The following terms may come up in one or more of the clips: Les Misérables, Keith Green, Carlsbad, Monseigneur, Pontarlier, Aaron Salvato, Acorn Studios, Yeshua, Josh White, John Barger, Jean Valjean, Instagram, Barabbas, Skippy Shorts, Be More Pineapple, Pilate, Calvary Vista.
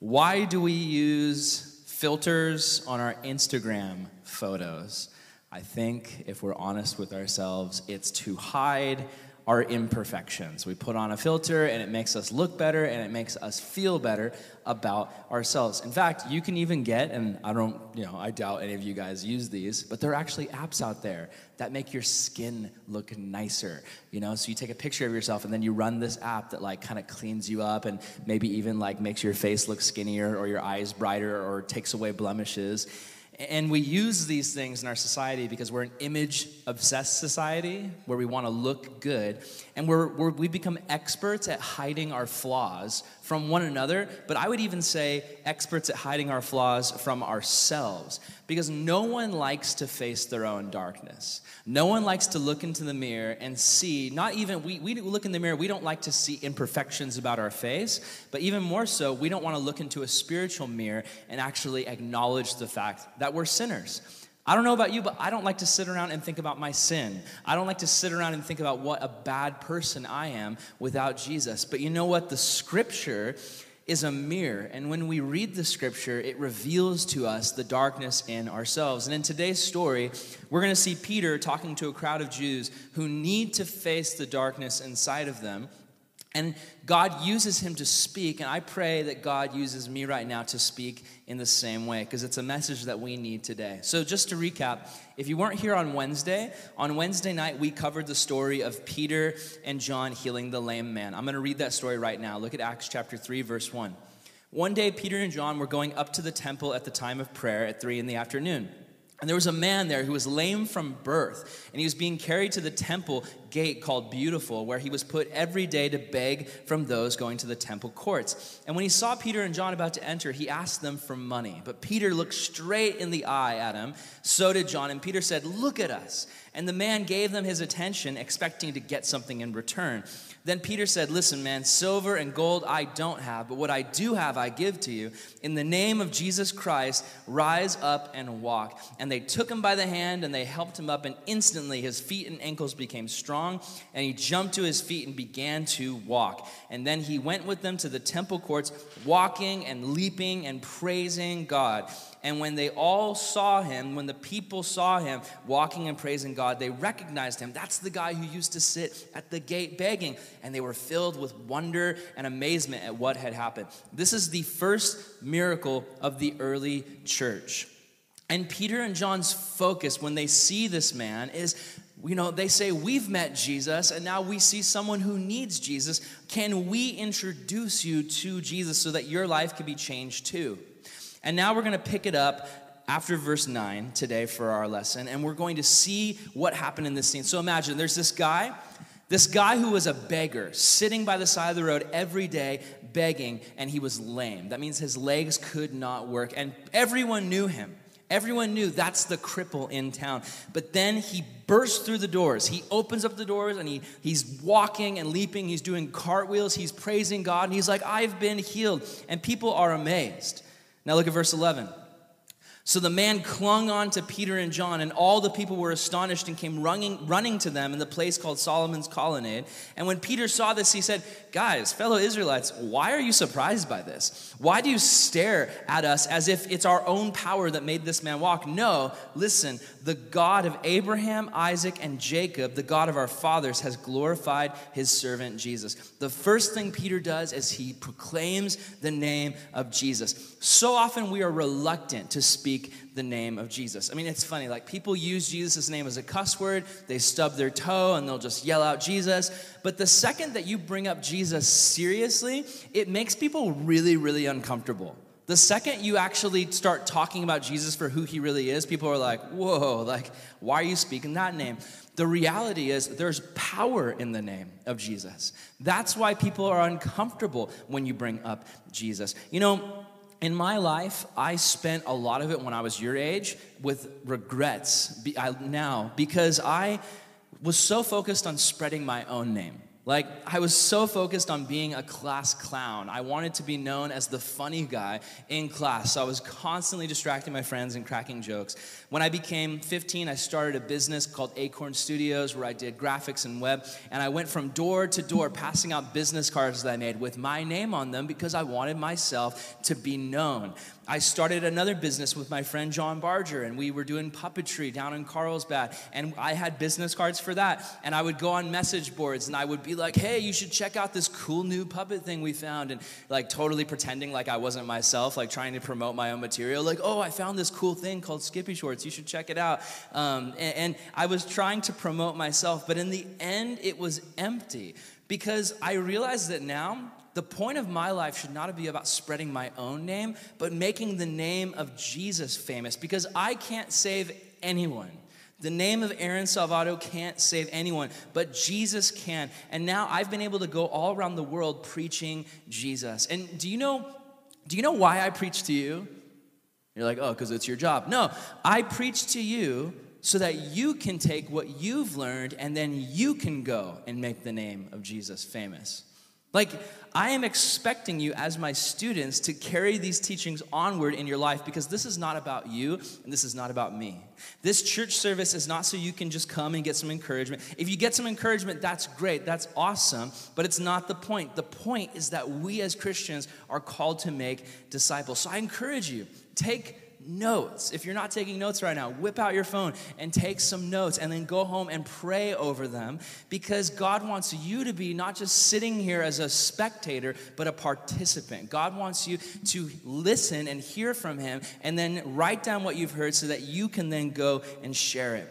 Why do we use filters on our Instagram photos? I think if we're honest with ourselves, it's to hide our imperfections. We put on a filter and it makes us look better and it makes us feel better about ourselves. In fact, you can even get, and I doubt any of you guys use these, but there are actually apps out there that make your skin look nicer, So you take a picture of yourself and then you run this app that kind of cleans you up and maybe even makes your face look skinnier or your eyes brighter or takes away blemishes. And we use these things in our society because we're an image-obsessed society where we want to look good. And we become experts at hiding our flaws from one another. But I would even say experts at hiding our flaws from ourselves. Because no one likes to face their own darkness. No one likes to look into the mirror and see, not even, we look in the mirror, we don't like to see imperfections about our face. But even more so, we don't want to look into a spiritual mirror and actually acknowledge the fact that we're sinners. I don't know about you, but I don't like to sit around and think about my sin. I don't like to sit around and think about what a bad person I am without Jesus. But you know what? The scripture is a mirror. And when we read the scripture, it reveals to us the darkness in ourselves. And in today's story, we're going to see Peter talking to a crowd of Jews who need to face the darkness inside of them. And God uses him to speak, and I pray that God uses me right now to speak in the same way, because it's a message that we need today. So just to recap, if you weren't here on Wednesday night, we covered the story of Peter and John healing the lame man. I'm going to read that story right now. Look at Acts chapter 3, verse 1. One day, Peter and John were going up to the temple at the time of prayer at 3 in the afternoon. And there was a man there who was lame from birth, and he was being carried to the temple gate called Beautiful, where he was put every day to beg from those going to the temple courts. And when he saw Peter and John about to enter, he asked them for money. But Peter looked straight in the eye at him. So did John. And Peter said, "Look at us." And the man gave them his attention, expecting to get something in return. Then Peter said, "Listen, man, silver and gold I don't have, but what I do have I give to you. In the name of Jesus Christ, rise up and walk." And they took him by the hand and they helped him up, and instantly his feet and ankles became strong, and he jumped to his feet and began to walk. And then he went with them to the temple courts, walking and leaping and praising God. And when the people saw him walking and praising God, they recognized him. That's the guy who used to sit at the gate begging. And they were filled with wonder and amazement at what had happened. This is the first miracle of the early church. And Peter and John's focus when they see this man is, they say, "We've met Jesus, and now we see someone who needs Jesus. Can we introduce you to Jesus so that your life can be changed too?" And now we're going to pick it up after verse 9 today for our lesson, and we're going to see what happened in this scene. So imagine there's this guy who was a beggar, sitting by the side of the road every day begging, and he was lame. That means his legs could not work, and everyone knew him. Everyone knew that's the cripple in town. But then he bursts through the doors. He opens up the doors, and he's walking and leaping. He's doing cartwheels. He's praising God, and he's like, "I've been healed." And people are amazed. Now look at verse 11. So the man clung on to Peter and John, and all the people were astonished and came running to them in the place called Solomon's Colonnade. And when Peter saw this, he said, "Guys, fellow Israelites, why are you surprised by this? Why do you stare at us as if it's our own power that made this man walk? No, listen, the God of Abraham, Isaac, and Jacob, the God of our fathers, has glorified his servant Jesus." The first thing Peter does is he proclaims the name of Jesus. So often we are reluctant to speak the name of Jesus. I mean, it's funny, people use Jesus' name as a cuss word. They stub their toe and they'll just yell out Jesus. But the second that you bring up Jesus seriously, it makes people really, really uncomfortable. The second you actually start talking about Jesus for who he really is, people are like, "Whoa, why are you speaking that name?" The reality is there's power in the name of Jesus. That's why people are uncomfortable when you bring up Jesus. In my life, I spent a lot of it when I was your age with regrets now because I was so focused on spreading my own name. Like, I was so focused on being a class clown. I wanted to be known as the funny guy in class, so I was constantly distracting my friends and cracking jokes. When I became 15, I started a business called Acorn Studios, where I did graphics and web, and I went from door to door passing out business cards that I made with my name on them because I wanted myself to be known. I started another business with my friend John Barger, and we were doing puppetry down in Carlsbad, and I had business cards for that, and I would go on message boards, and I would be like, hey, you should check out this cool new puppet thing we found, and like totally pretending like I wasn't myself, like trying to promote my own material, like, oh, I found this cool thing called Skippy Shorts, you should check it out, and I was trying to promote myself, but in the end, it was empty, because I realized that now, the point of my life should not be about spreading my own name, but making the name of Jesus famous, because I can't save anyone. The name of Aaron Salvato can't save anyone, but Jesus can. And now I've been able to go all around the world preaching Jesus. And do you know why I preach to you? You're like, oh, because it's your job. No, I preach to you so that you can take what you've learned and then you can go and make the name of Jesus famous. Like, I am expecting you as my students to carry these teachings onward in your life, because this is not about you and this is not about me. This church service is not so you can just come and get some encouragement. If you get some encouragement, that's great, that's awesome, but it's not the point. The point is that we as Christians are called to make disciples. So I encourage you, take notes. If you're not taking notes right now, whip out your phone and take some notes, and then go home and pray over them, because God wants you to be not just sitting here as a spectator, but a participant. God wants you to listen and hear from him, and then write down what you've heard so that you can then go and share it.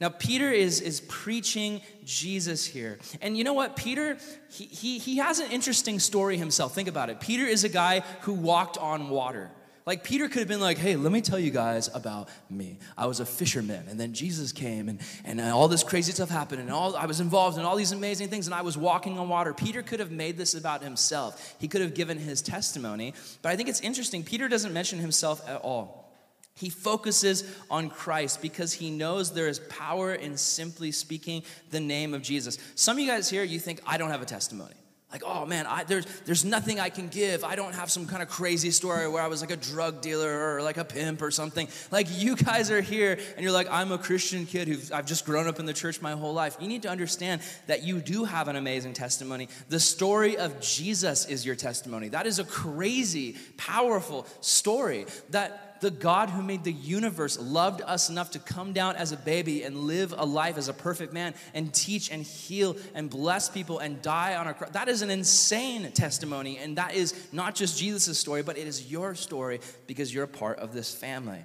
Now, Peter is preaching Jesus here. And you know what? Peter, he has an interesting story himself. Think about it. Peter is a guy who walked on water. Like, Peter could have been like, hey, let me tell you guys about me. I was a fisherman, and then Jesus came, and all this crazy stuff happened, and I was involved in all these amazing things, and I was walking on water. Peter could have made this about himself. He could have given his testimony. But I think it's interesting. Peter doesn't mention himself at all. He focuses on Christ because he knows there is power in simply speaking the name of Jesus. Some of you guys here, you think, I don't have a testimony. Like, oh man, there's nothing I can give. I don't have some kind of crazy story where I was like a drug dealer or like a pimp or something. Like, you guys are here and you're like, I'm a Christian kid I've just grown up in the church my whole life. You need to understand that you do have an amazing testimony. The story of Jesus is your testimony. That is a crazy, powerful story, that the God who made the universe loved us enough to come down as a baby and live a life as a perfect man and teach and heal and bless people and die on a cross. That is an insane testimony, and that is not just Jesus' story, but it is your story because you're a part of this family.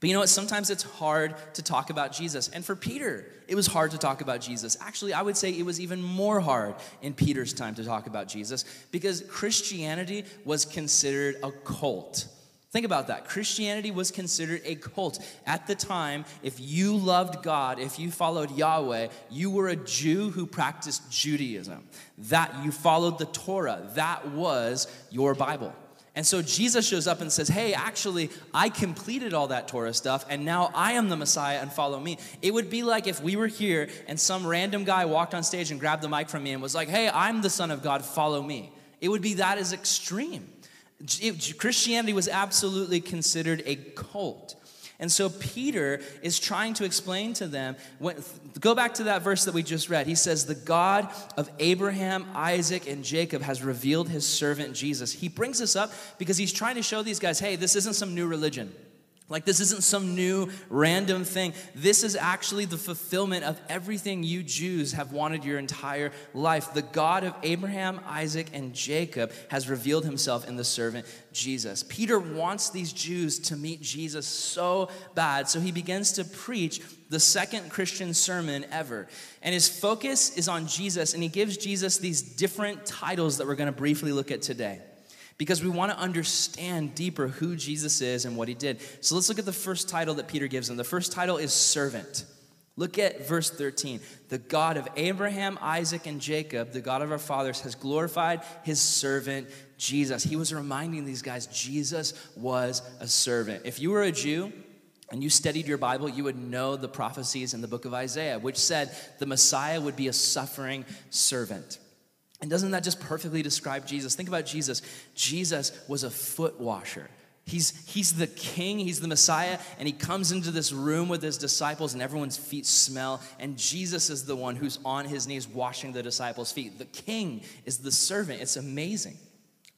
But you know what? Sometimes it's hard to talk about Jesus. And for Peter, it was hard to talk about Jesus. Actually, I would say it was even more hard in Peter's time to talk about Jesus, because Christianity was considered a cult. Think about that. Christianity was considered a cult. At the time, if you loved God, if you followed Yahweh, you were a Jew who practiced Judaism. That you followed the Torah. That was your Bible. And so Jesus shows up and says, hey, actually, I completed all that Torah stuff, and now I am the Messiah, and follow me. It would be like if we were here and some random guy walked on stage and grabbed the mic from me and was like, hey, I'm the Son of God, follow me. It would be that as extreme. Christianity was absolutely considered a cult. And so Peter is trying to explain to them, go back to that verse that we just read. He says, the God of Abraham, Isaac, and Jacob has revealed his servant Jesus. He brings this up because he's trying to show these guys, hey, this isn't some new religion. Like, this isn't some new random thing. This is actually the fulfillment of everything you Jews have wanted your entire life. The God of Abraham, Isaac, and Jacob has revealed himself in the servant Jesus. Peter wants these Jews to meet Jesus so bad, so he begins to preach the second Christian sermon ever. And his focus is on Jesus, and he gives Jesus these different titles that we're going to briefly look at today, because we want to understand deeper who Jesus is and what he did. So let's look at the first title that Peter gives him. The first title is servant. Look at verse 13. The God of Abraham, Isaac, and Jacob, the God of our fathers, has glorified his servant Jesus. He was reminding these guys, Jesus was a servant. If you were a Jew, and you studied your Bible, you would know the prophecies in the book of Isaiah, which said the Messiah would be a suffering servant. And doesn't that just perfectly describe Jesus? Think about Jesus. Jesus was a foot washer. He's the king, he's the Messiah, and he comes into this room with his disciples and everyone's feet smell, and Jesus is the one who's on his knees washing the disciples' feet. The king is the servant. It's amazing.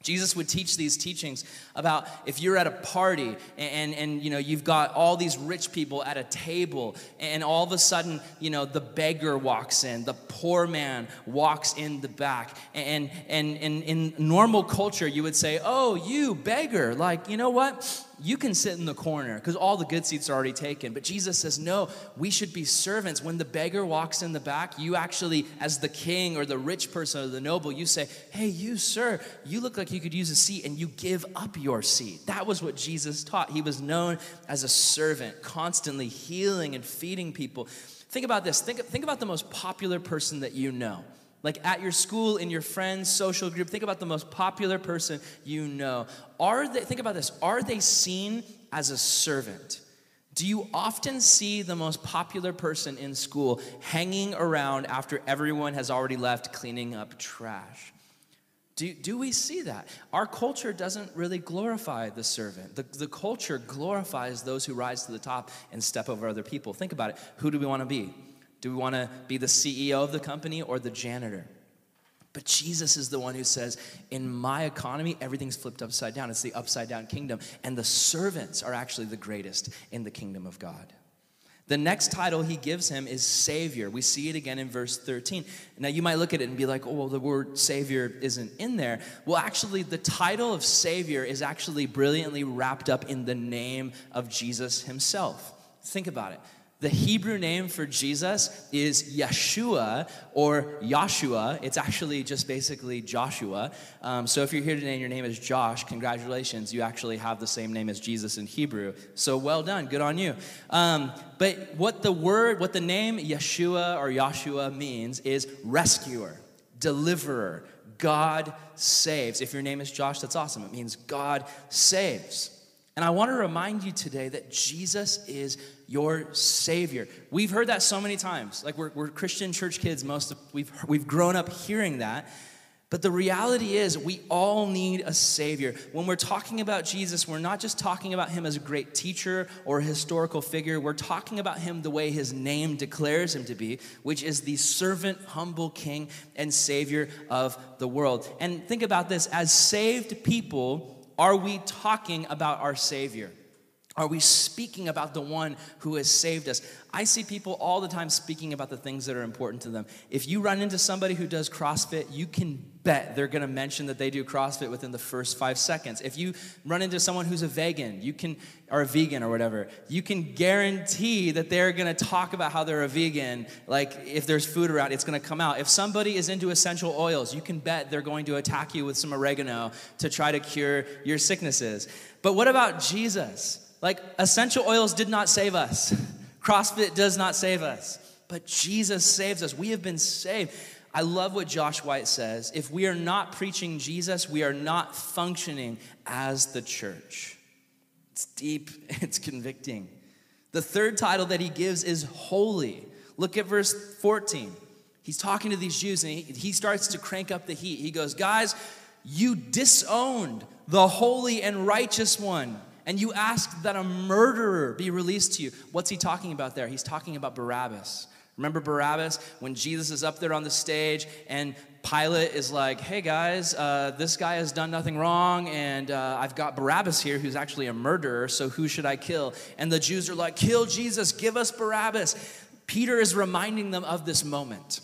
Jesus would teach these teachings about if you're at a party and you know, you've got all these rich people at a table and all of a sudden, you know, the beggar walks in, the poor man walks in the back. And in normal culture, you would say, oh, you beggar, like, you know what? You can sit in the corner because all the good seats are already taken. But Jesus says, no, we should be servants. When the beggar walks in the back, you actually, as the king or the rich person or the noble, you say, hey, you, sir, you look like you could use a seat, and you give up your seat. That was what Jesus taught. He was known as a servant, constantly healing and feeding people. Think about this. Think about the most popular person that you know. Like at your school, in your friends' social group, think about the most popular person you know. Think about this. Are they seen as a servant? Do you often see the most popular person in school hanging around after everyone has already left, cleaning up trash? Do we see that? Our culture doesn't really glorify the servant. The culture glorifies those who rise to the top and step over other people. Think about it. Who do we want to be? Do we want to be the CEO of the company or the janitor? But Jesus is the one who says, in my economy, everything's flipped upside down. It's the upside down kingdom. And the servants are actually the greatest in the kingdom of God. The next title he gives him is Savior. We see it again in verse 13. Now, you might look at it and be like, oh, well, the word Savior isn't in there. Well, actually, the title of Savior is actually brilliantly wrapped up in the name of Jesus himself. Think about it. The Hebrew name for Jesus is Yeshua or Yahshua. It's actually just basically Joshua. So if you're here today and your name is Josh, congratulations. You actually have the same name as Jesus in Hebrew. So well done. Good on you. But what the name Yeshua or Yahshua means is rescuer, deliverer, God saves. If your name is Josh, that's awesome. It means God saves. And I want to remind you today that Jesus is your Savior. We've heard that so many times. Like we're Christian church kids, we've grown up hearing that. But the reality is we all need a Savior. When we're talking about Jesus, we're not just talking about him as a great teacher or a historical figure. We're talking about him the way his name declares him to be, which is the servant, humble King and Savior of the world. And think about this, as saved people, are we talking about our Savior? Are we speaking about the one who has saved us? I see people all the time speaking about the things that are important to them. If you run into somebody who does CrossFit, you can bet they're going to mention that they do CrossFit within the first 5 seconds. If you run into someone who's a vegan, or a vegan or whatever, you can guarantee that they're going to talk about how they're a vegan. Like if there's food around, it's going to come out. If somebody is into essential oils, you can bet they're going to attack you with some oregano to try to cure your sicknesses. But what about Jesus? Like, essential oils did not save us. CrossFit does not save us. But Jesus saves us. We have been saved. I love what Josh White says. If we are not preaching Jesus, we are not functioning as the church. It's deep. It's convicting. The third title that he gives is holy. Look at verse 14. He's talking to these Jews, and he starts to crank up the heat. He goes, guys, you disowned the holy and righteous one. And you ask that a murderer be released to you. What's he talking about there? He's talking about Barabbas. Remember Barabbas? When Jesus is up there on the stage and Pilate is like, hey guys, this guy has done nothing wrong and I've got Barabbas here who's actually a murderer, so who should I kill? And the Jews are like, kill Jesus, give us Barabbas. Peter is reminding them of this moment.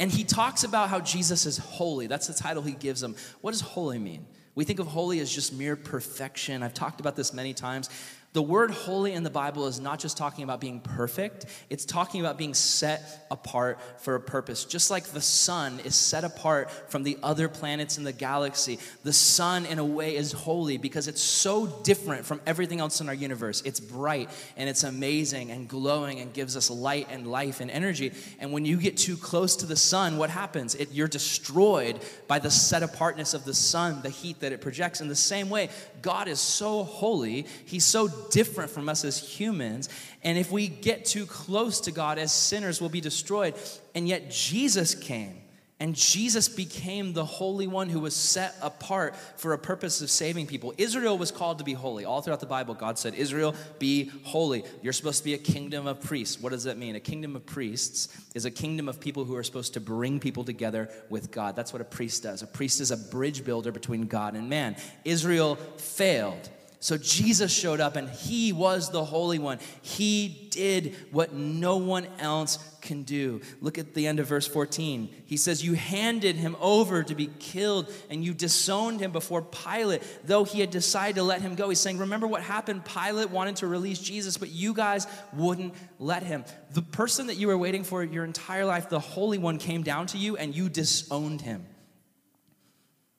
And he talks about how Jesus is holy. That's the title he gives them. What does holy mean? We think of holy as just mere perfection. I've talked about this many times. The word holy in the Bible is not just talking about being perfect. It's talking about being set apart for a purpose. Just like the sun is set apart from the other planets in the galaxy, the sun in a way is holy because it's so different from everything else in our universe. It's bright and it's amazing and glowing and gives us light and life and energy. And when you get too close to the sun, what happens? You're destroyed by the set apartness of the sun, the heat that it projects. In the same way, God is so holy, he's so different from us as humans. And if we get too close to God as sinners, we'll be destroyed. And yet Jesus came, and Jesus became the Holy One who was set apart for a purpose of saving people. Israel was called to be holy. All throughout the Bible, God said, Israel, be holy. You're supposed to be a kingdom of priests. What does that mean? A kingdom of priests is a kingdom of people who are supposed to bring people together with God. That's what a priest does. A priest is a bridge builder between God and man. Israel failed. So Jesus showed up, and he was the Holy One. He did what no one else can do. Look at the end of verse 14. He says, you handed him over to be killed, and you disowned him before Pilate, though he had decided to let him go. He's saying, remember what happened? Pilate wanted to release Jesus, but you guys wouldn't let him. The person that you were waiting for your entire life, the Holy One, came down to you, and you disowned him.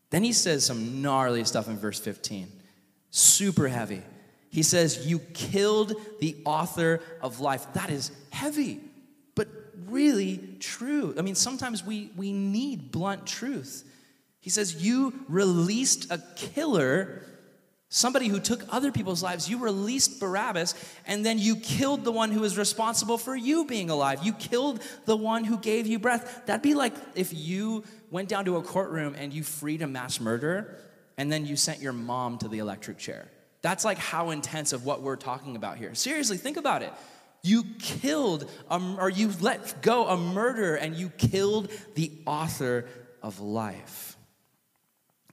Then he says some gnarly stuff in verse 15. Super heavy. He says, you killed the author of life. That is heavy, but really true. I mean, sometimes we need blunt truth. He says, you released a killer, somebody who took other people's lives. You released Barabbas, and then you killed the one who is responsible for you being alive. You killed the one who gave you breath. That'd be like if you went down to a courtroom and you freed a mass murderer, and then you sent your mom to the electric chair. That's like how intense of what we're talking about here. Seriously, think about it. You killed, or you let go a murderer, and you killed the author of life.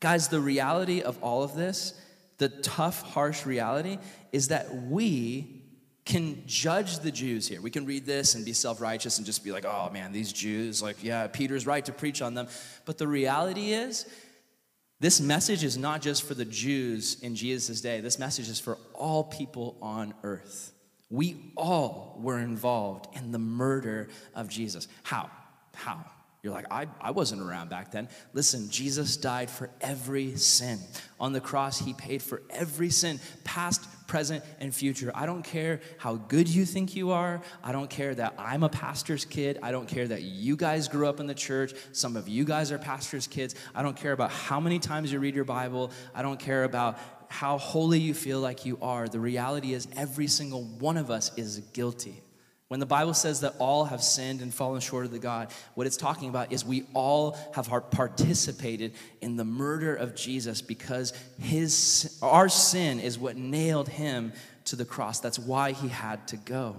Guys, the reality of all of this, the tough, harsh reality, is that we can judge the Jews here. We can read this and be self-righteous and just be like, oh man, these Jews, like, yeah, Peter's right to preach on them. But the reality is, this message is not just for the Jews in Jesus' day. This message is for all people on earth. We all were involved in the murder of Jesus. How? You're like, I wasn't around back then. Listen, Jesus died for every sin. On the cross, he paid for every sin, past, present, and future. I don't care how good you think you are. I don't care that I'm a pastor's kid. I don't care that you guys grew up in the church. Some of you guys are pastor's kids. I don't care about how many times you read your Bible. I don't care about how holy you feel like you are. The reality is every single one of us is guilty. When the Bible says that all have sinned and fallen short of the God, what it's talking about is we all have participated in the murder of Jesus because our sin is what nailed him to the cross. That's why he had to go.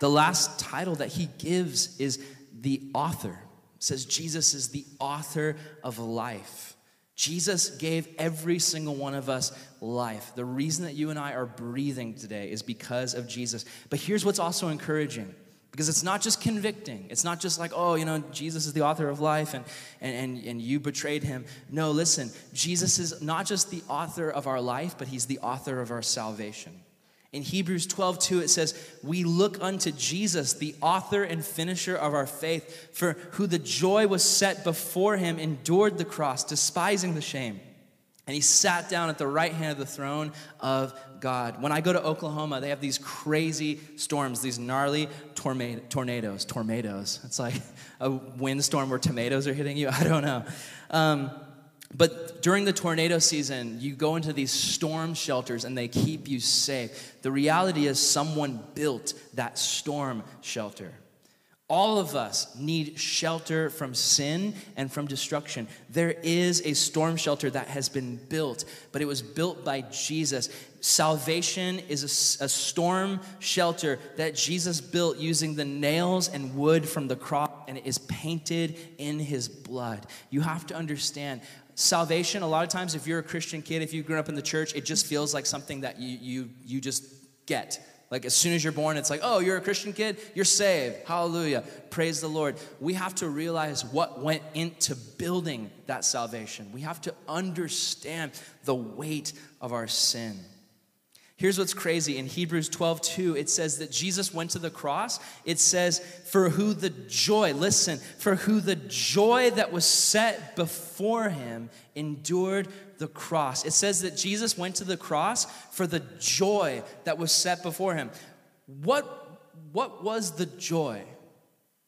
The last title that he gives is the author. It says Jesus is the author of life. Jesus gave every single one of us life. The reason that you and I are breathing today is because of Jesus. But here's what's also encouraging, because it's not just convicting. It's not just like, oh, you know, Jesus is the author of life and you betrayed him. No, listen, Jesus is not just the author of our life, but he's the author of our salvation. In Hebrews 12:2, it says, we look unto Jesus, the author and finisher of our faith, for who the joy was set before him endured the cross, despising the shame. And he sat down at the right hand of the throne of God. When I go to Oklahoma, they have these crazy storms, these gnarly tornadoes. Tornadoes. It's like a windstorm where tomatoes are hitting you. I don't know. But during the tornado season, you go into these storm shelters and they keep you safe. The reality is someone built that storm shelter. All of us need shelter from sin and from destruction. There is a storm shelter that has been built, but it was built by Jesus. Salvation is a storm shelter that Jesus built using the nails and wood from the cross, and it is painted in his blood. You have to understand salvation. A lot of times, if you're a Christian kid, if you grew up in the church, it just feels like something that you just get. Like as soon as you're born, it's like, oh, you're a Christian kid, you're saved. Hallelujah. Praise the Lord. We have to realize what went into building that salvation. We have to understand the weight of our sin. Here's what's crazy. In Hebrews 12:2, it says that Jesus went to the cross. It says, for who the joy, listen, for who the joy that was set before him endured the cross. It says that Jesus went to the cross for the joy that was set before him. What was the joy?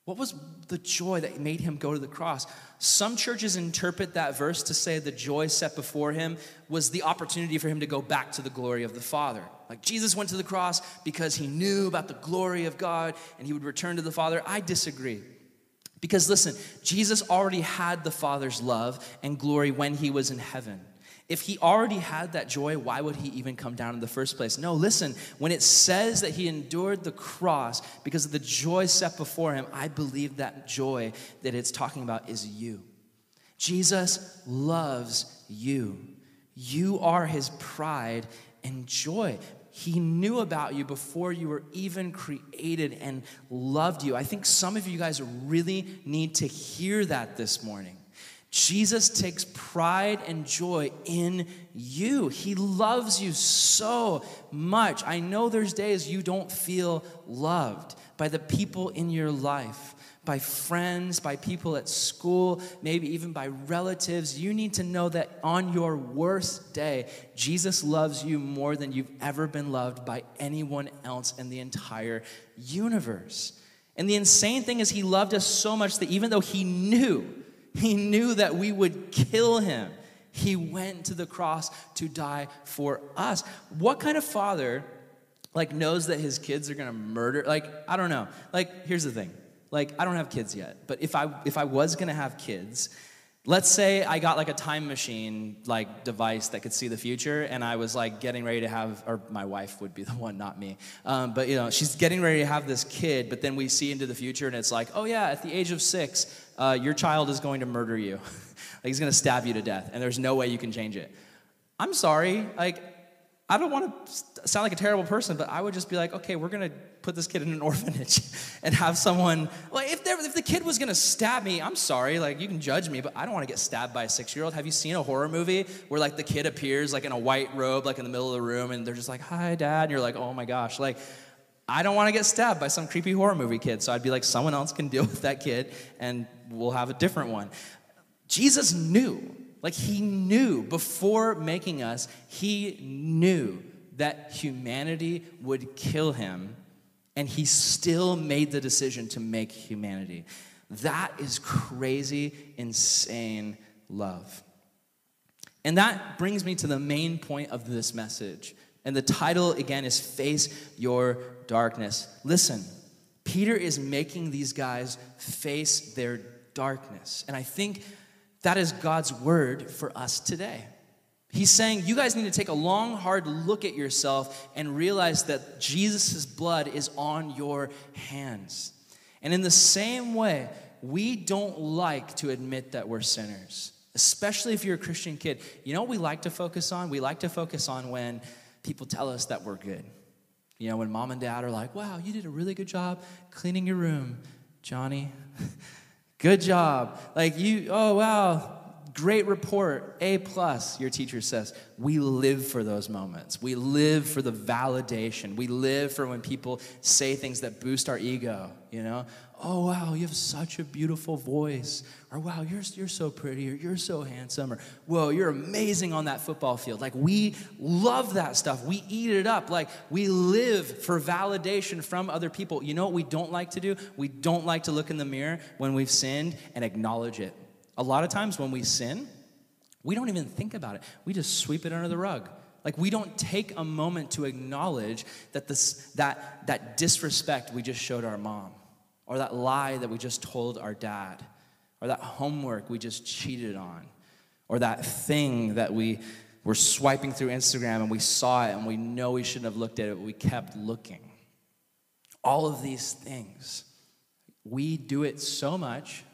What was the joy that made him go to the cross? Some churches interpret that verse to say the joy set before him was the opportunity for him to go back to the glory of the Father. Like Jesus went to the cross because he knew about the glory of God and he would return to the Father. I disagree. Because listen, Jesus already had the Father's love and glory when he was in heaven. If he already had that joy, why would he even come down in the first place? No, listen, when it says that he endured the cross because of the joy set before him, I believe that joy that it's talking about is you. Jesus loves you. You are his pride and joy. He knew about you before you were even created and loved you. I think some of you guys really need to hear that this morning. Jesus takes pride and joy in you. He loves you so much. I know there's days you don't feel loved by the people in your life, by friends, by people at school, maybe even by relatives. You need to know that on your worst day, Jesus loves you more than you've ever been loved by anyone else in the entire universe. And the insane thing is he loved us so much that even though he knew that we would kill him, he went to the cross to die for us. What kind of father, knows that his kids are gonna murder? I don't know. Here's the thing. I don't have kids yet, but if I was gonna have kids, let's say I got, a time machine, device that could see the future, and I was, getting ready to have, or my wife would be the one, not me. But, she's getting ready to have this kid, but then we see into the future, and it's oh, yeah, at the age of 6, your child is going to murder you. He's going to stab you to death, and there's no way you can change it. I'm sorry. I don't want to sound like a terrible person, but I would just be okay, we're going to put this kid in an orphanage and have someone, if the kid was going to stab me, I'm sorry, you can judge me, but I don't want to get stabbed by a 6-year-old. Have you seen a horror movie where the kid appears in a white robe, in the middle of the room, and they're just hi, Dad, and you're oh my gosh, I don't want to get stabbed by some creepy horror movie kid, so I'd be someone else can deal with that kid, and we'll have a different one. Jesus knew. He knew before making us, he knew that humanity would kill him, and he still made the decision to make humanity. That is crazy, insane love. And that brings me to the main point of this message. And the title, again, is Face Your Darkness. Listen, Peter is making these guys face their darkness. And I think that is God's word for us today. He's saying you guys need to take a long, hard look at yourself and realize that Jesus' blood is on your hands. And in the same way, we don't like to admit that we're sinners, especially if you're a Christian kid. You know what we like to focus on? We like to focus on when people tell us that we're good. When mom and dad are wow, you did a really good job cleaning your room, Johnny. Good job. Oh, wow, great report, A+, your teacher says. We live for those moments. We live for the validation. We live for when people say things that boost our ego, Oh, wow, you have such a beautiful voice. Or, wow, you're so pretty. Or, you're so handsome. Or, whoa, you're amazing on that football field. We love that stuff. We eat it up. We live for validation from other people. You know what we don't like to do? We don't like to look in the mirror when we've sinned and acknowledge it. A lot of times when we sin, we don't even think about it. We just sweep it under the rug. We don't take a moment to acknowledge that that disrespect we just showed our mom. Or that lie that we just told our dad, or that homework we just cheated on, or that thing that we were swiping through Instagram and we saw it and we know we shouldn't have looked at it, but we kept looking. All of these things, we do it so much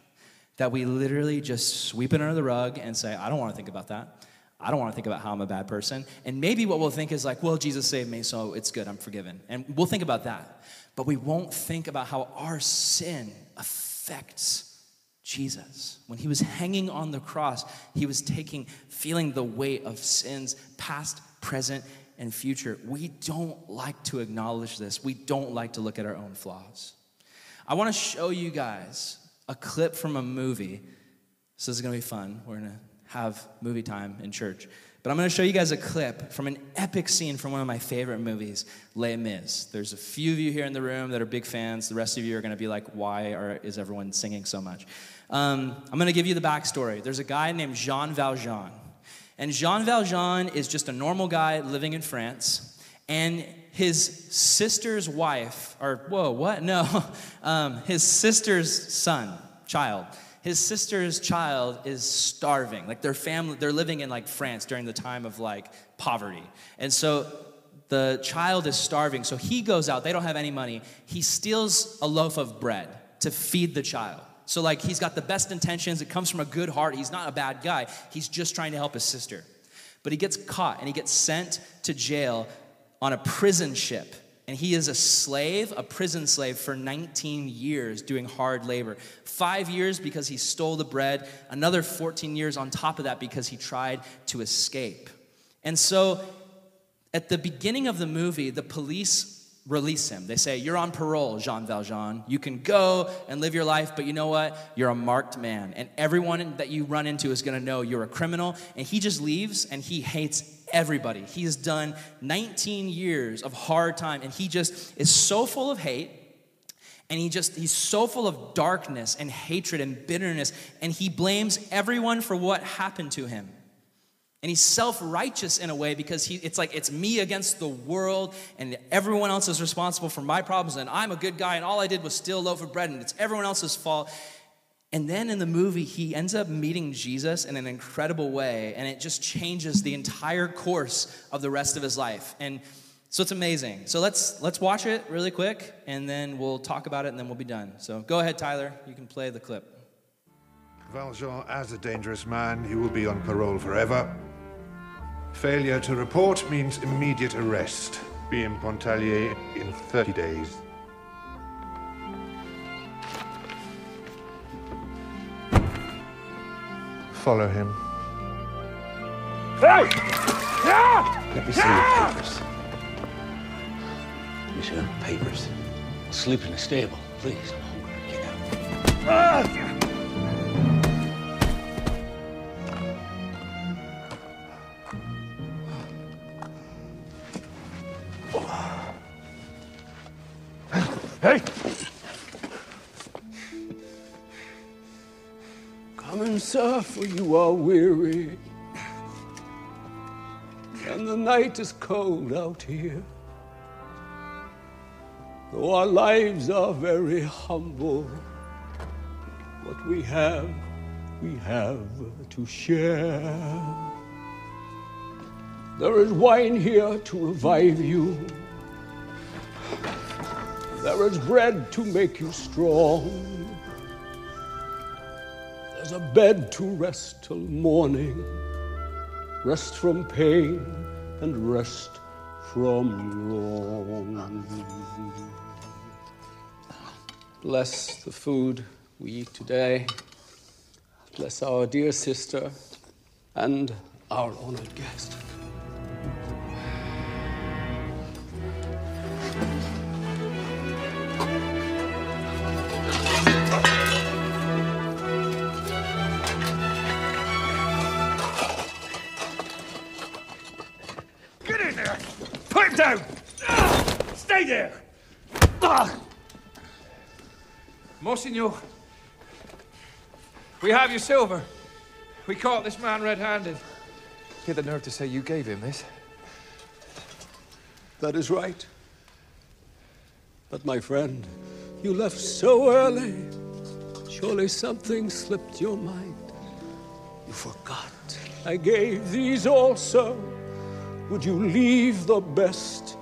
that we literally just sweep it under the rug and say, I don't want to think about that. I don't want to think about how I'm a bad person. And maybe what we'll think is Jesus saved me, so it's good, I'm forgiven. And we'll think about that. But we won't think about how our sin affects Jesus. When he was hanging on the cross, he was feeling the weight of sins, past, present, and future. We don't like to acknowledge this. We don't like to look at our own flaws. I want to show you guys a clip from a movie. So this is going to be fun. We're going to have movie time in church. But I'm going to show you guys a clip from an epic scene from one of my favorite movies, Les Mis. There's a few of you here in the room that are big fans. The rest of you are going to be like, why is everyone singing so much? I'm going to give you the backstory. There's a guy named Jean Valjean. And Jean Valjean is just a normal guy living in France. And his sister's wife, or whoa, what? No. His sister's son, child. His sister's child is starving. Like their family, they're living in like France during the time of like poverty. And so the child is starving. So he goes out, they don't have any money. He steals a loaf of bread to feed the child. So like he's got the best intentions. It comes from a good heart. He's not a bad guy. He's just trying to help his sister. But he gets caught and he gets sent to jail on a prison ship. And he is a slave, a prison slave, for 19 years doing hard labor. 5 years because he stole the bread. Another 14 years on top of that because he tried to escape. And so at the beginning of the movie, the police release him. They say, you're on parole, Jean Valjean. You can go and live your life, but you know what? You're a marked man. And everyone that you run into is going to know you're a criminal. And he just leaves and he hates everyone. Everybody. He has done 19 years of hard time, and he just is so full of hate, and he's so full of darkness and hatred and bitterness, and he blames everyone for what happened to him. And he's self-righteous in a way because it's like it's me against the world, and everyone else is responsible for my problems, and I'm a good guy, and all I did was steal a loaf of bread, and it's everyone else's fault. And then in the movie, he ends up meeting Jesus in an incredible way, and it just changes the entire course of the rest of his life. And so it's amazing. So let's watch it really quick, and then we'll talk about it, and then we'll be done. So go ahead, Tyler. You can play the clip. Valjean, as a dangerous man, he will be on parole forever. Failure to report means immediate arrest. Be in Pontarlier in 30 days. Follow him. Hey! Yeah! Let me see your papers. Let me see your papers. I'll sleep in the stable, please. I'm hungry. Get out. Hey! Suffer, you are weary, and the night is cold out here. Though our lives are very humble, what we have to share. There is wine here to revive you. There is bread to make you strong. There's a bed to rest till morning, rest from pain and rest from wrong. Bless the food we eat today. Bless our dear sister and our honored guest. Down. Stay there. Monseigneur, we have your silver. We caught this man red-handed. You had the nerve to say you gave him this. That is right. But my friend, you left so early. Surely something slipped your mind. You forgot. I gave these also. Would you leave the best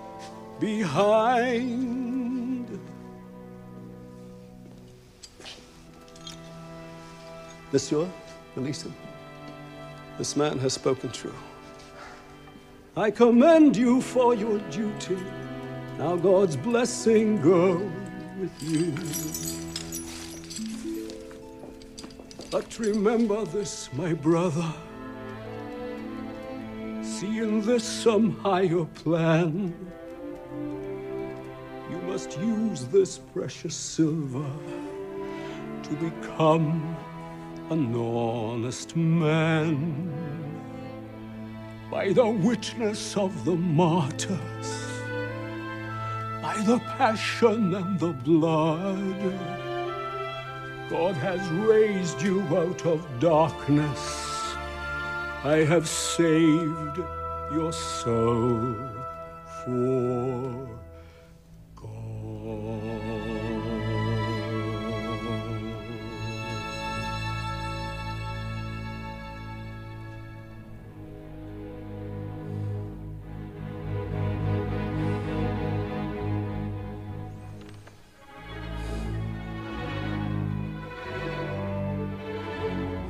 behind? Monsieur, release him. This man has spoken true. I commend you for your duty. Now God's blessing go with you. But remember this, my brother. See in this some higher plan. You must use this precious silver to become an honest man. by the witness of the martyrs, by the passion and the blood, God has raised you out of darkness. I have saved your soul for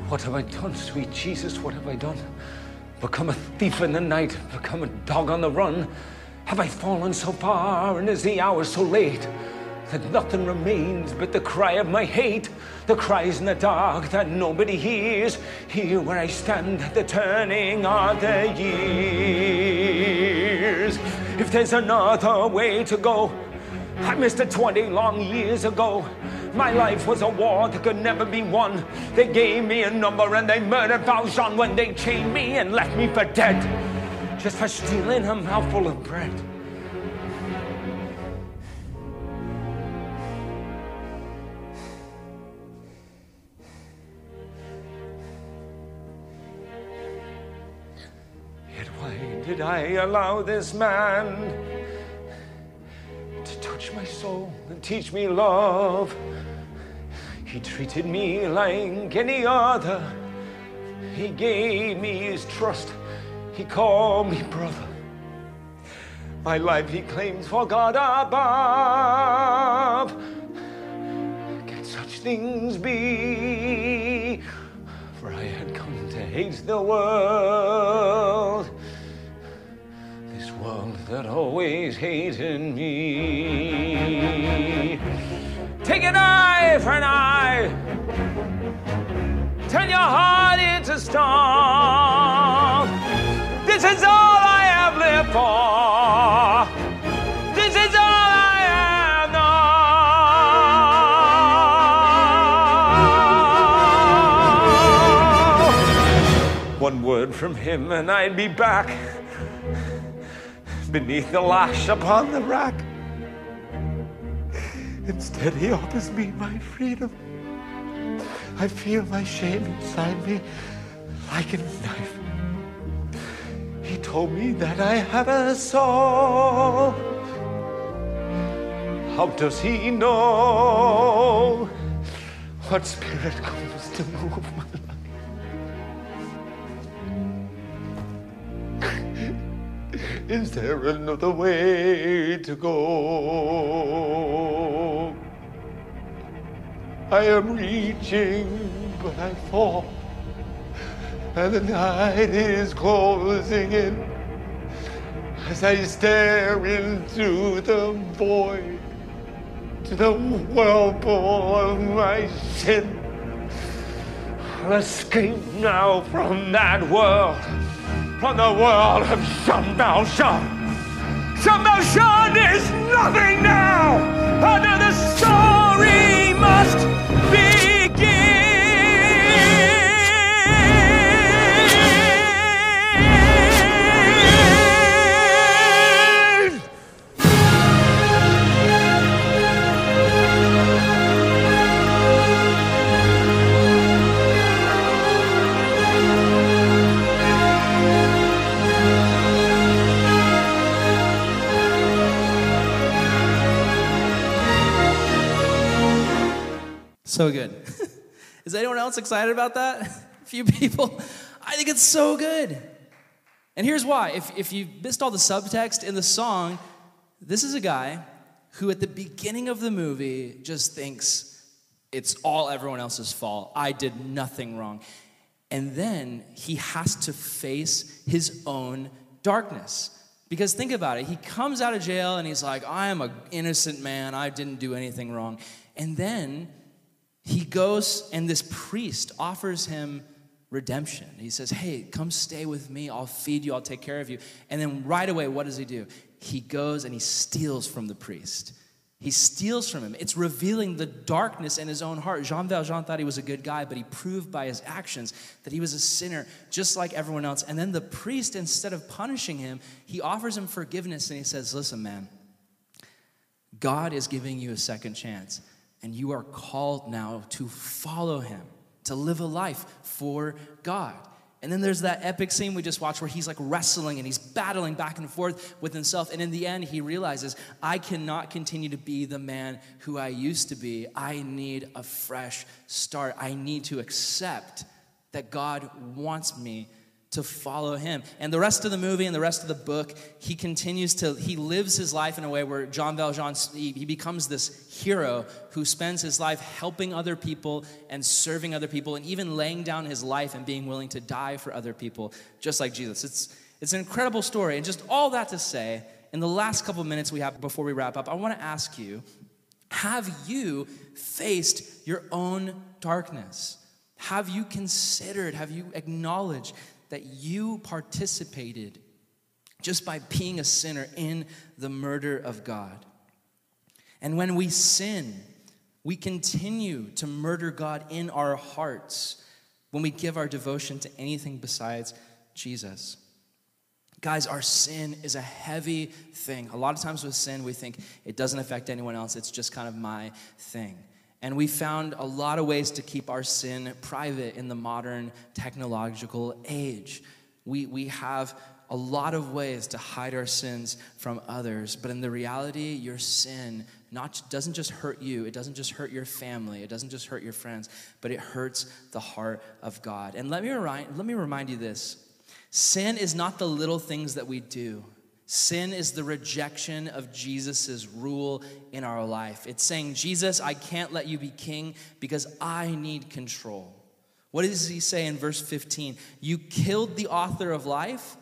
what have I done, sweet Jesus? What have I done? Become a thief in the night, become a dog on the run. Have I fallen so far, and is the hour so late, that nothing remains but the cry of my hate? The cries in the dark that nobody hears, here where I stand at the turning of the years. If there's another way to go, I missed it 20 long years ago. My life was a war that could never be won. They gave me a number and they murdered Valjean when they chained me and left me for dead, just for stealing a mouthful of bread. Yet why did I allow this man to touch my soul and teach me love? He treated me like any other. He gave me his trust. He called me brother. My life he claims for God above. Can such things be? For I had come to hate the world, this world that always hated me. Take an eye for an eye, turn your heart into stone. This is all I have lived for, this is all I have known. One word from him and I'd be back beneath the lash upon the rack. Instead, he offers me my freedom. I feel my shame inside me like a knife. He told me that I have a soul. How does he know what spirit comes to move my life? Is there another way to go? I am reaching, but I fall, and the night is closing in as I stare into the void, to the whirlpool of my sin. I'll escape now from that world, from the world of Jean Valjean. Jean Valjean is nothing now, another story must begin. So good. Is anyone else excited about that? A few people. I think it's so good. And here's why. If you missed all the subtext in the song, this is a guy who at the beginning of the movie just thinks it's all everyone else's fault. I did nothing wrong. And then he has to face his own darkness. Because think about it. He comes out of jail and he's like, I am an innocent man. I didn't do anything wrong. And then he goes, and this priest offers him redemption. He says, hey, come stay with me. I'll feed you. I'll take care of you. And then right away, what does he do? He goes and he steals from the priest. He steals from him. It's revealing the darkness in his own heart. Jean Valjean thought he was a good guy, but he proved by his actions that he was a sinner just like everyone else. And then the priest, instead of punishing him, he offers him forgiveness and he says, listen, man, God is giving you a second chance and you are called now to follow him, to live a life for God. And then there's that epic scene we just watched where he's like wrestling and he's battling back and forth with himself. And in the end, he realizes, I cannot continue to be the man who I used to be. I need a fresh start. I need to accept that God wants me to follow him. And the rest of the movie and the rest of the book, he lives his life in a way where Jean Valjean, he becomes this hero who spends his life helping other people and serving other people and even laying down his life and being willing to die for other people, just like Jesus. It's an incredible story. And just all that to say, in the last couple of minutes we have before we wrap up, I want to ask you, have you faced your own darkness? Have you considered, have you acknowledged that you participated just by being a sinner in the murder of God? And when we sin, we continue to murder God in our hearts when we give our devotion to anything besides Jesus. Guys, our sin is a heavy thing. A lot of times with sin, we think it doesn't affect anyone else. It's just kind of my thing. And we found a lot of ways to keep our sin private in the modern technological age. We have a lot of ways to hide our sins from others, but in the reality, your sin doesn't just hurt you, it doesn't just hurt your family, it doesn't just hurt your friends, but it hurts the heart of God. And let me remind you this. Sin is not the little things that we do. Sin is the rejection of Jesus' rule in our life. It's saying, Jesus, I can't let you be king because I need control. What does he say in verse 15? You killed the author of life,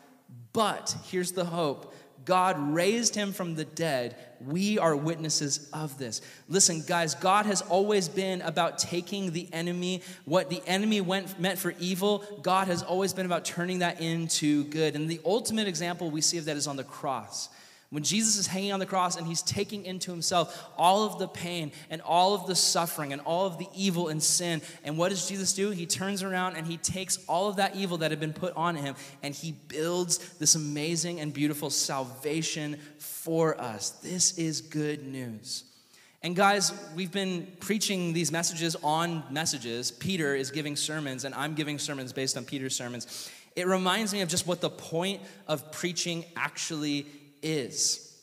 but here's the hope. God raised him from the dead. We are witnesses of this. Listen, guys, God has always been about taking the enemy. What the enemy meant for evil, God has always been about turning that into good. And the ultimate example we see of that is on the cross. When Jesus is hanging on the cross and he's taking into himself all of the pain and all of the suffering and all of the evil and sin. And what does Jesus do? He turns around and he takes all of that evil that had been put on him and he builds this amazing and beautiful salvation for us. This is good news. And guys, we've been preaching these messages on messages. Peter is giving sermons and I'm giving sermons based on Peter's sermons. It reminds me of just what the point of preaching actually is.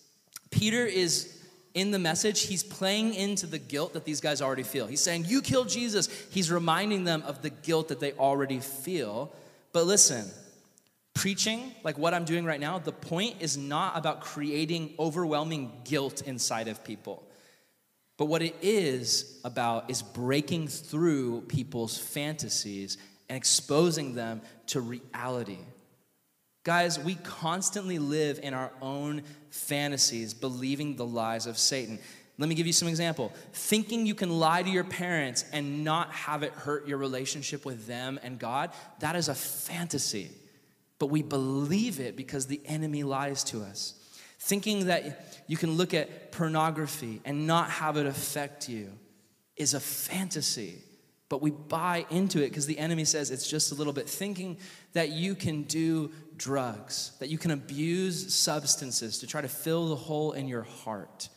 Peter is in the message, he's playing into the guilt that these guys already feel. He's saying, you killed Jesus. He's reminding them of the guilt that they already feel. But listen, preaching, like what I'm doing right now, the point is not about creating overwhelming guilt inside of people. But what it is about is breaking through people's fantasies and exposing them to reality. Guys, we constantly live in our own fantasies, believing the lies of Satan. Let me give you some example. Thinking you can lie to your parents and not have it hurt your relationship with them and God, that is a fantasy. But we believe it because the enemy lies to us. Thinking that you can look at pornography and not have it affect you is a fantasy. But we buy into it because the enemy says it's just a little bit. Thinking that you can do drugs, that you can abuse substances to try to fill the hole in your heart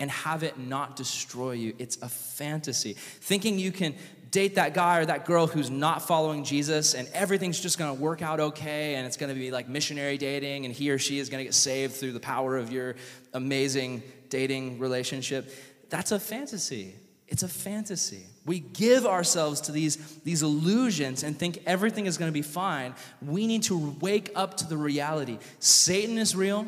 and have it not destroy you. It's a fantasy. Thinking you can date that guy or that girl who's not following Jesus and everything's just going to work out okay and it's going to be like missionary dating and he or she is going to get saved through the power of your amazing dating relationship. That's a fantasy. It's a fantasy. We give ourselves to these illusions and think everything is going to be fine. We need to wake up to the reality. Satan is real.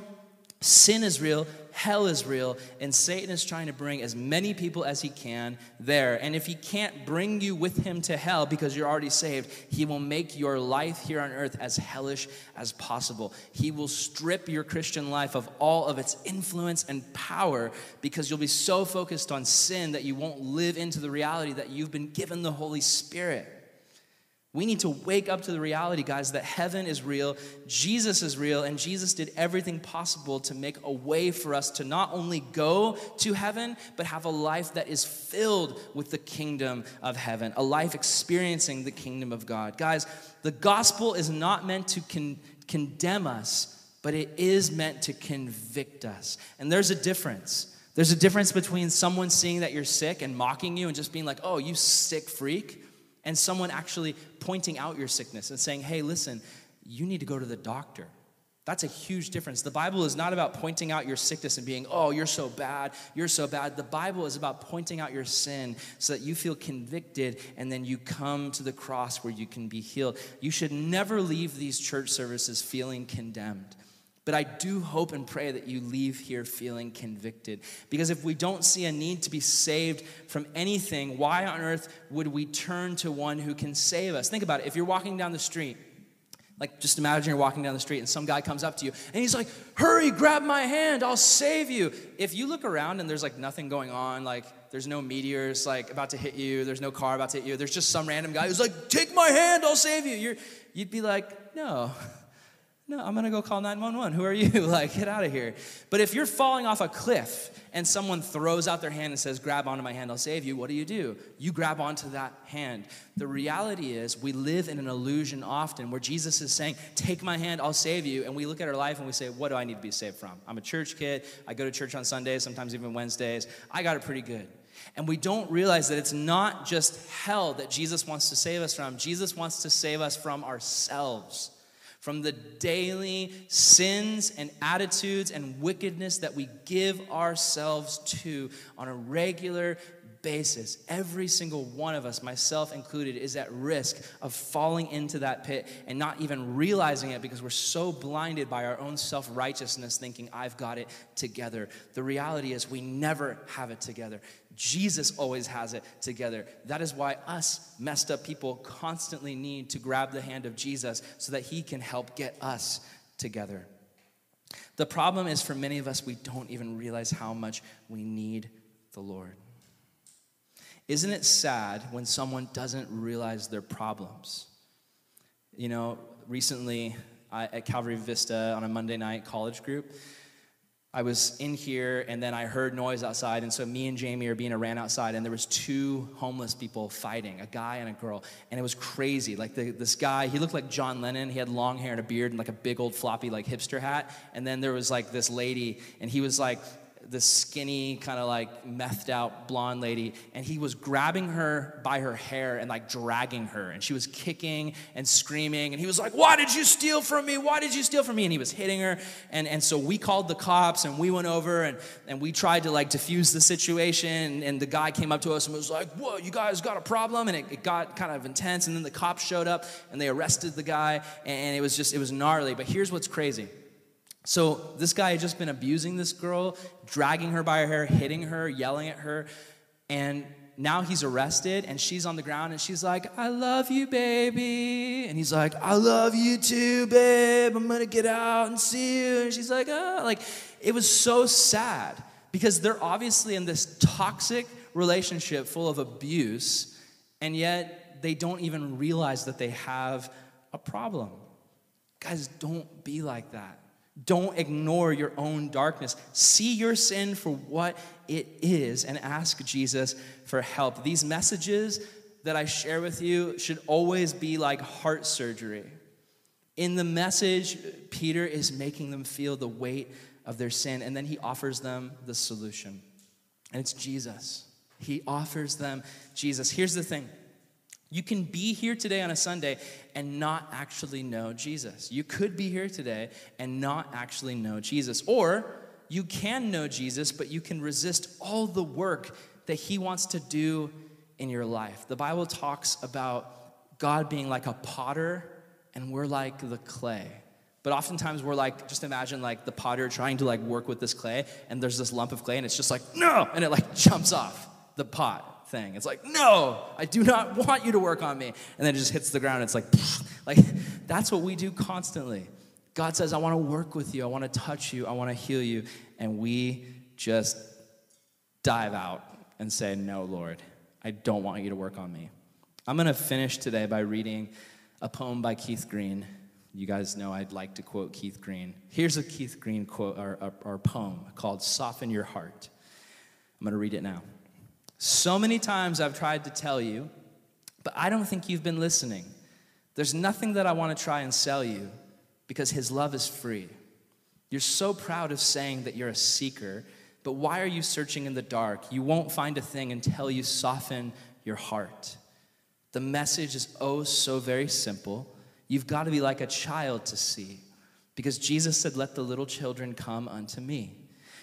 Sin is real. Hell is real. And Satan is trying to bring as many people as he can there. And if he can't bring you with him to hell because you're already saved, he will make your life here on earth as hellish as possible. He will strip your Christian life of all of its influence and power because you'll be so focused on sin that you won't live into the reality that you've been given the Holy Spirit. We need to wake up to the reality, guys, that heaven is real, Jesus is real, and Jesus did everything possible to make a way for us to not only go to heaven, but have a life that is filled with the kingdom of heaven, a life experiencing the kingdom of God. Guys, the gospel is not meant to condemn us, but it is meant to convict us. And there's a difference. There's a difference between someone seeing that you're sick and mocking you and just being like, oh, you sick freak, and someone actually pointing out your sickness and saying, hey, listen, you need to go to the doctor. That's a huge difference. The Bible is not about pointing out your sickness and being, oh, you're so bad, you're so bad. The Bible is about pointing out your sin so that you feel convicted and then you come to the cross where you can be healed. You should never leave these church services feeling condemned. But I do hope and pray that you leave here feeling convicted. Because if we don't see a need to be saved from anything, why on earth would we turn to one who can save us? Think about it. If you're walking down the street, like just imagine you're walking down the street and some guy comes up to you and he's like, hurry, grab my hand, I'll save you. If you look around and there's like nothing going on, like there's no meteors like about to hit you, there's no car about to hit you, there's just some random guy who's like, take my hand, I'll save you. You'd be like, no, I'm going to go call 911. Who are you? Like, get out of here. But if you're falling off a cliff and someone throws out their hand and says, grab onto my hand, I'll save you, what do? You grab onto that hand. The reality is we live in an illusion often where Jesus is saying, take my hand, I'll save you. And we look at our life and we say, what do I need to be saved from? I'm a church kid. I go to church on Sundays, sometimes even Wednesdays. I got it pretty good. And we don't realize that it's not just hell that Jesus wants to save us from. Jesus wants to save us from ourselves, from the daily sins and attitudes and wickedness that we give ourselves to on a regular basis. Every single one of us, myself included, is at risk of falling into that pit and not even realizing it because we're so blinded by our own self-righteousness thinking, I've got it together. The reality is we never have it together. Jesus always has it together. That is why us messed up people constantly need to grab the hand of Jesus so that he can help get us together. The problem is for many of us, we don't even realize how much we need the Lord. Isn't it sad when someone doesn't realize their problems? You know, recently at Calvary Vista on a Monday night college group, I was in here, and then I heard noise outside, and so me and Jamie or Bina ran outside, and there was two homeless people fighting, a guy and a girl, and it was crazy. Like, this guy, he looked like John Lennon. He had long hair and a beard and, like, a big old floppy, like, hipster hat, and then there was, like, this lady, and he was, like, this skinny, kind of, like, methed-out blonde lady, and he was grabbing her by her hair and, like, dragging her, and she was kicking and screaming, and he was like, why did you steal from me? Why did you steal from me? And he was hitting her, and so we called the cops, and we went over, and we tried to, like, diffuse the situation, and the guy came up to us and was like, whoa, you guys got a problem? And it got kind of intense, and then the cops showed up, and they arrested the guy, and it was gnarly. But here's what's crazy. So this guy had just been abusing this girl, dragging her by her hair, hitting her, yelling at her, and now he's arrested, and she's on the ground, and she's like, I love you, baby, and he's like, I love you too, babe, I'm gonna get out and see you, and she's like, ah, like, it was so sad, because they're obviously in this toxic relationship full of abuse, and yet they don't even realize that they have a problem. Guys, don't be like that. Don't ignore your own darkness. See your sin for what it is and ask Jesus for help. These messages that I share with you should always be like heart surgery. In the message, Peter is making them feel the weight of their sin, and then he offers them the solution. And it's Jesus. He offers them Jesus. Here's the thing. You can be here today on a Sunday and not actually know Jesus. You could be here today and not actually know Jesus. Or you can know Jesus, but you can resist all the work that he wants to do in your life. The Bible talks about God being like a potter and we're like the clay. But oftentimes we're like, just imagine like the potter trying to like work with this clay and there's this lump of clay and it's just like, no, and it like jumps off the pot. Thing. It's like, no, I do not want you to work on me. And then it just hits the ground. It's like, pfft. Like that's what we do constantly. God says, I want to work with you. I want to touch you. I want to heal you. And we just dive out and say, no, Lord, I don't want you to work on me. I'm going to finish today by reading a poem by Keith Green. You guys know I'd like to quote Keith Green. Here's a Keith Green quote or poem called Soften Your Heart. I'm going to read it now. So many times I've tried to tell you, but I don't think you've been listening. There's nothing that I want to try and sell you because his love is free. You're so proud of saying that you're a seeker, but why are you searching in the dark? You won't find a thing until you soften your heart. The message is oh so very simple. You've got to be like a child to see, because Jesus said, let the little children come unto me.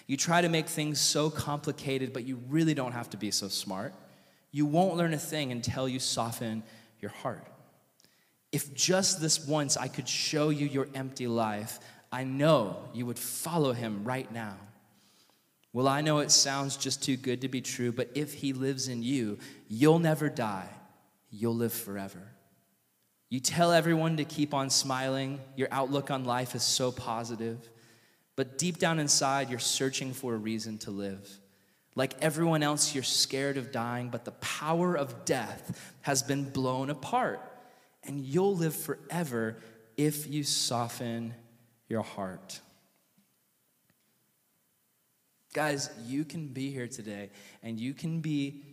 You try to make things so complicated, but you really don't have to be so smart. You won't learn a thing until you soften your heart. If just this once I could show you your empty life, I know you would follow him right now. Well, I know it sounds just too good to be true, but if he lives in you, you'll never die. You'll live forever. You tell everyone to keep on smiling. Your outlook on life is so positive. But deep down inside, you're searching for a reason to live. Like everyone else, you're scared of dying, but the power of death has been blown apart. And you'll live forever if you soften your heart. Guys, you can be here today, and you can be,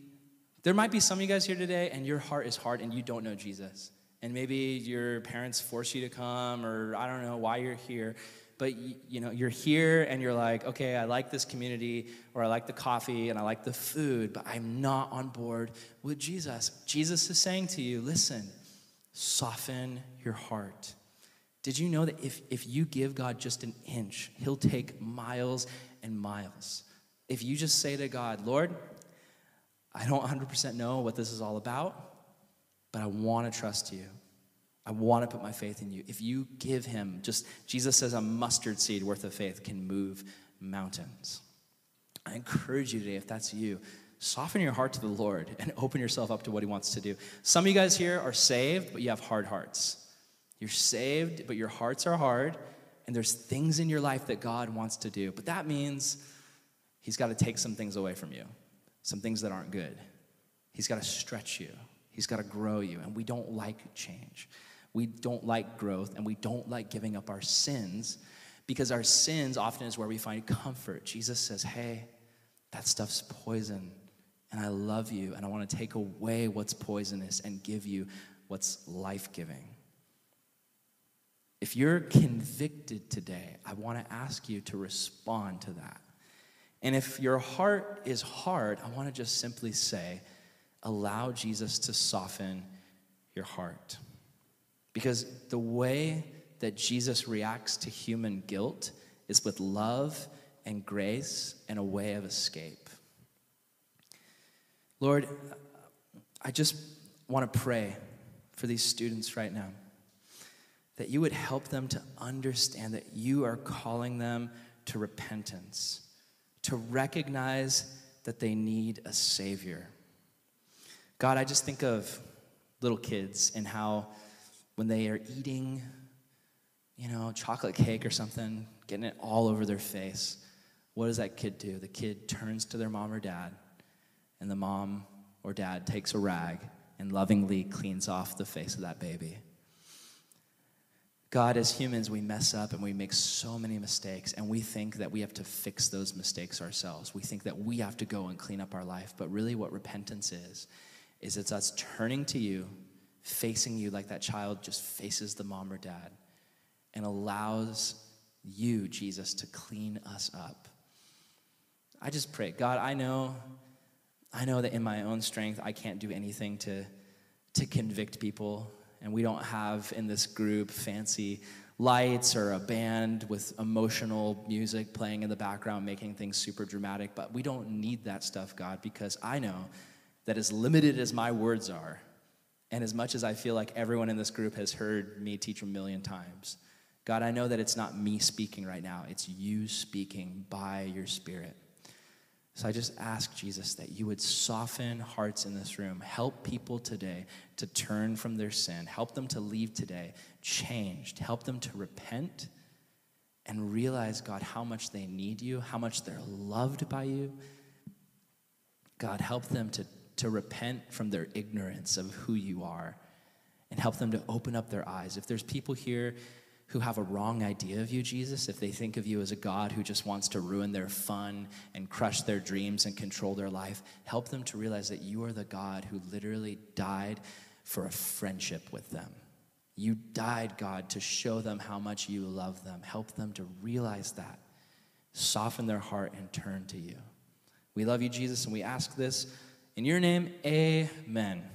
there might be some of you guys here today, and your heart is hard, and you don't know Jesus. And maybe your parents force you to come, or I don't know why you're here. But you know, you're here and you're like, okay, I like this community, or I like the coffee and I like the food, but I'm not on board with Jesus. Jesus is saying to you, listen, soften your heart. Did you know that if you give God just an inch, he'll take miles and miles? If you just say to God, Lord, I don't 100% know what this is all about, but I want to trust you. I want to put my faith in you. If you give him, just, Jesus says a mustard seed worth of faith can move mountains. I encourage you today, if that's you, soften your heart to the Lord and open yourself up to what he wants to do. Some of you guys here are saved, but you have hard hearts. You're saved, but your hearts are hard, and there's things in your life that God wants to do. But that means he's got to take some things away from you, some things that aren't good. He's got to stretch you. He's got to grow you, and we don't like change. We don't like growth, and we don't like giving up our sins, because our sins often is where we find comfort. Jesus says, hey, that stuff's poison, and I love you, and I want to take away what's poisonous and give you what's life-giving. If you're convicted today, I want to ask you to respond to that. And if your heart is hard, I want to just simply say, allow Jesus to soften your heart. Because the way that Jesus reacts to human guilt is with love and grace and a way of escape. Lord, I just want to pray for these students right now, that you would help them to understand that you are calling them to repentance, to recognize that they need a Savior. God, I just think of little kids and how when they are eating, you know, chocolate cake or something, getting it all over their face, what does that kid do? The kid turns to their mom or dad, and the mom or dad takes a rag and lovingly cleans off the face of that baby. God, as humans, we mess up and we make so many mistakes, and we think that we have to fix those mistakes ourselves. We think that we have to go and clean up our life, but really what repentance is it's us turning to you, facing you like that child just faces the mom or dad, and allows you, Jesus, to clean us up. I just pray, God, I know that in my own strength, I can't do anything to convict people, and we don't have in this group fancy lights or a band with emotional music playing in the background, making things super dramatic, but we don't need that stuff, God, because I know that as limited as my words are, and as much as I feel like everyone in this group has heard me teach a million times, God, I know that it's not me speaking right now. It's you speaking by your Spirit. So I just ask, Jesus, that you would soften hearts in this room. Help people today to turn from their sin. Help them to leave today changed. Help them to repent and realize, God, how much they need you, how much they're loved by you. God, help them to to repent from their ignorance of who you are and help them to open up their eyes. If there's people here who have a wrong idea of you, Jesus, if they think of you as a God who just wants to ruin their fun and crush their dreams and control their life, help them to realize that you are the God who literally died for a friendship with them. You died, God, to show them how much you love them. Help them to realize that. Soften their heart and turn to you. We love you, Jesus, and we ask this in your name, amen.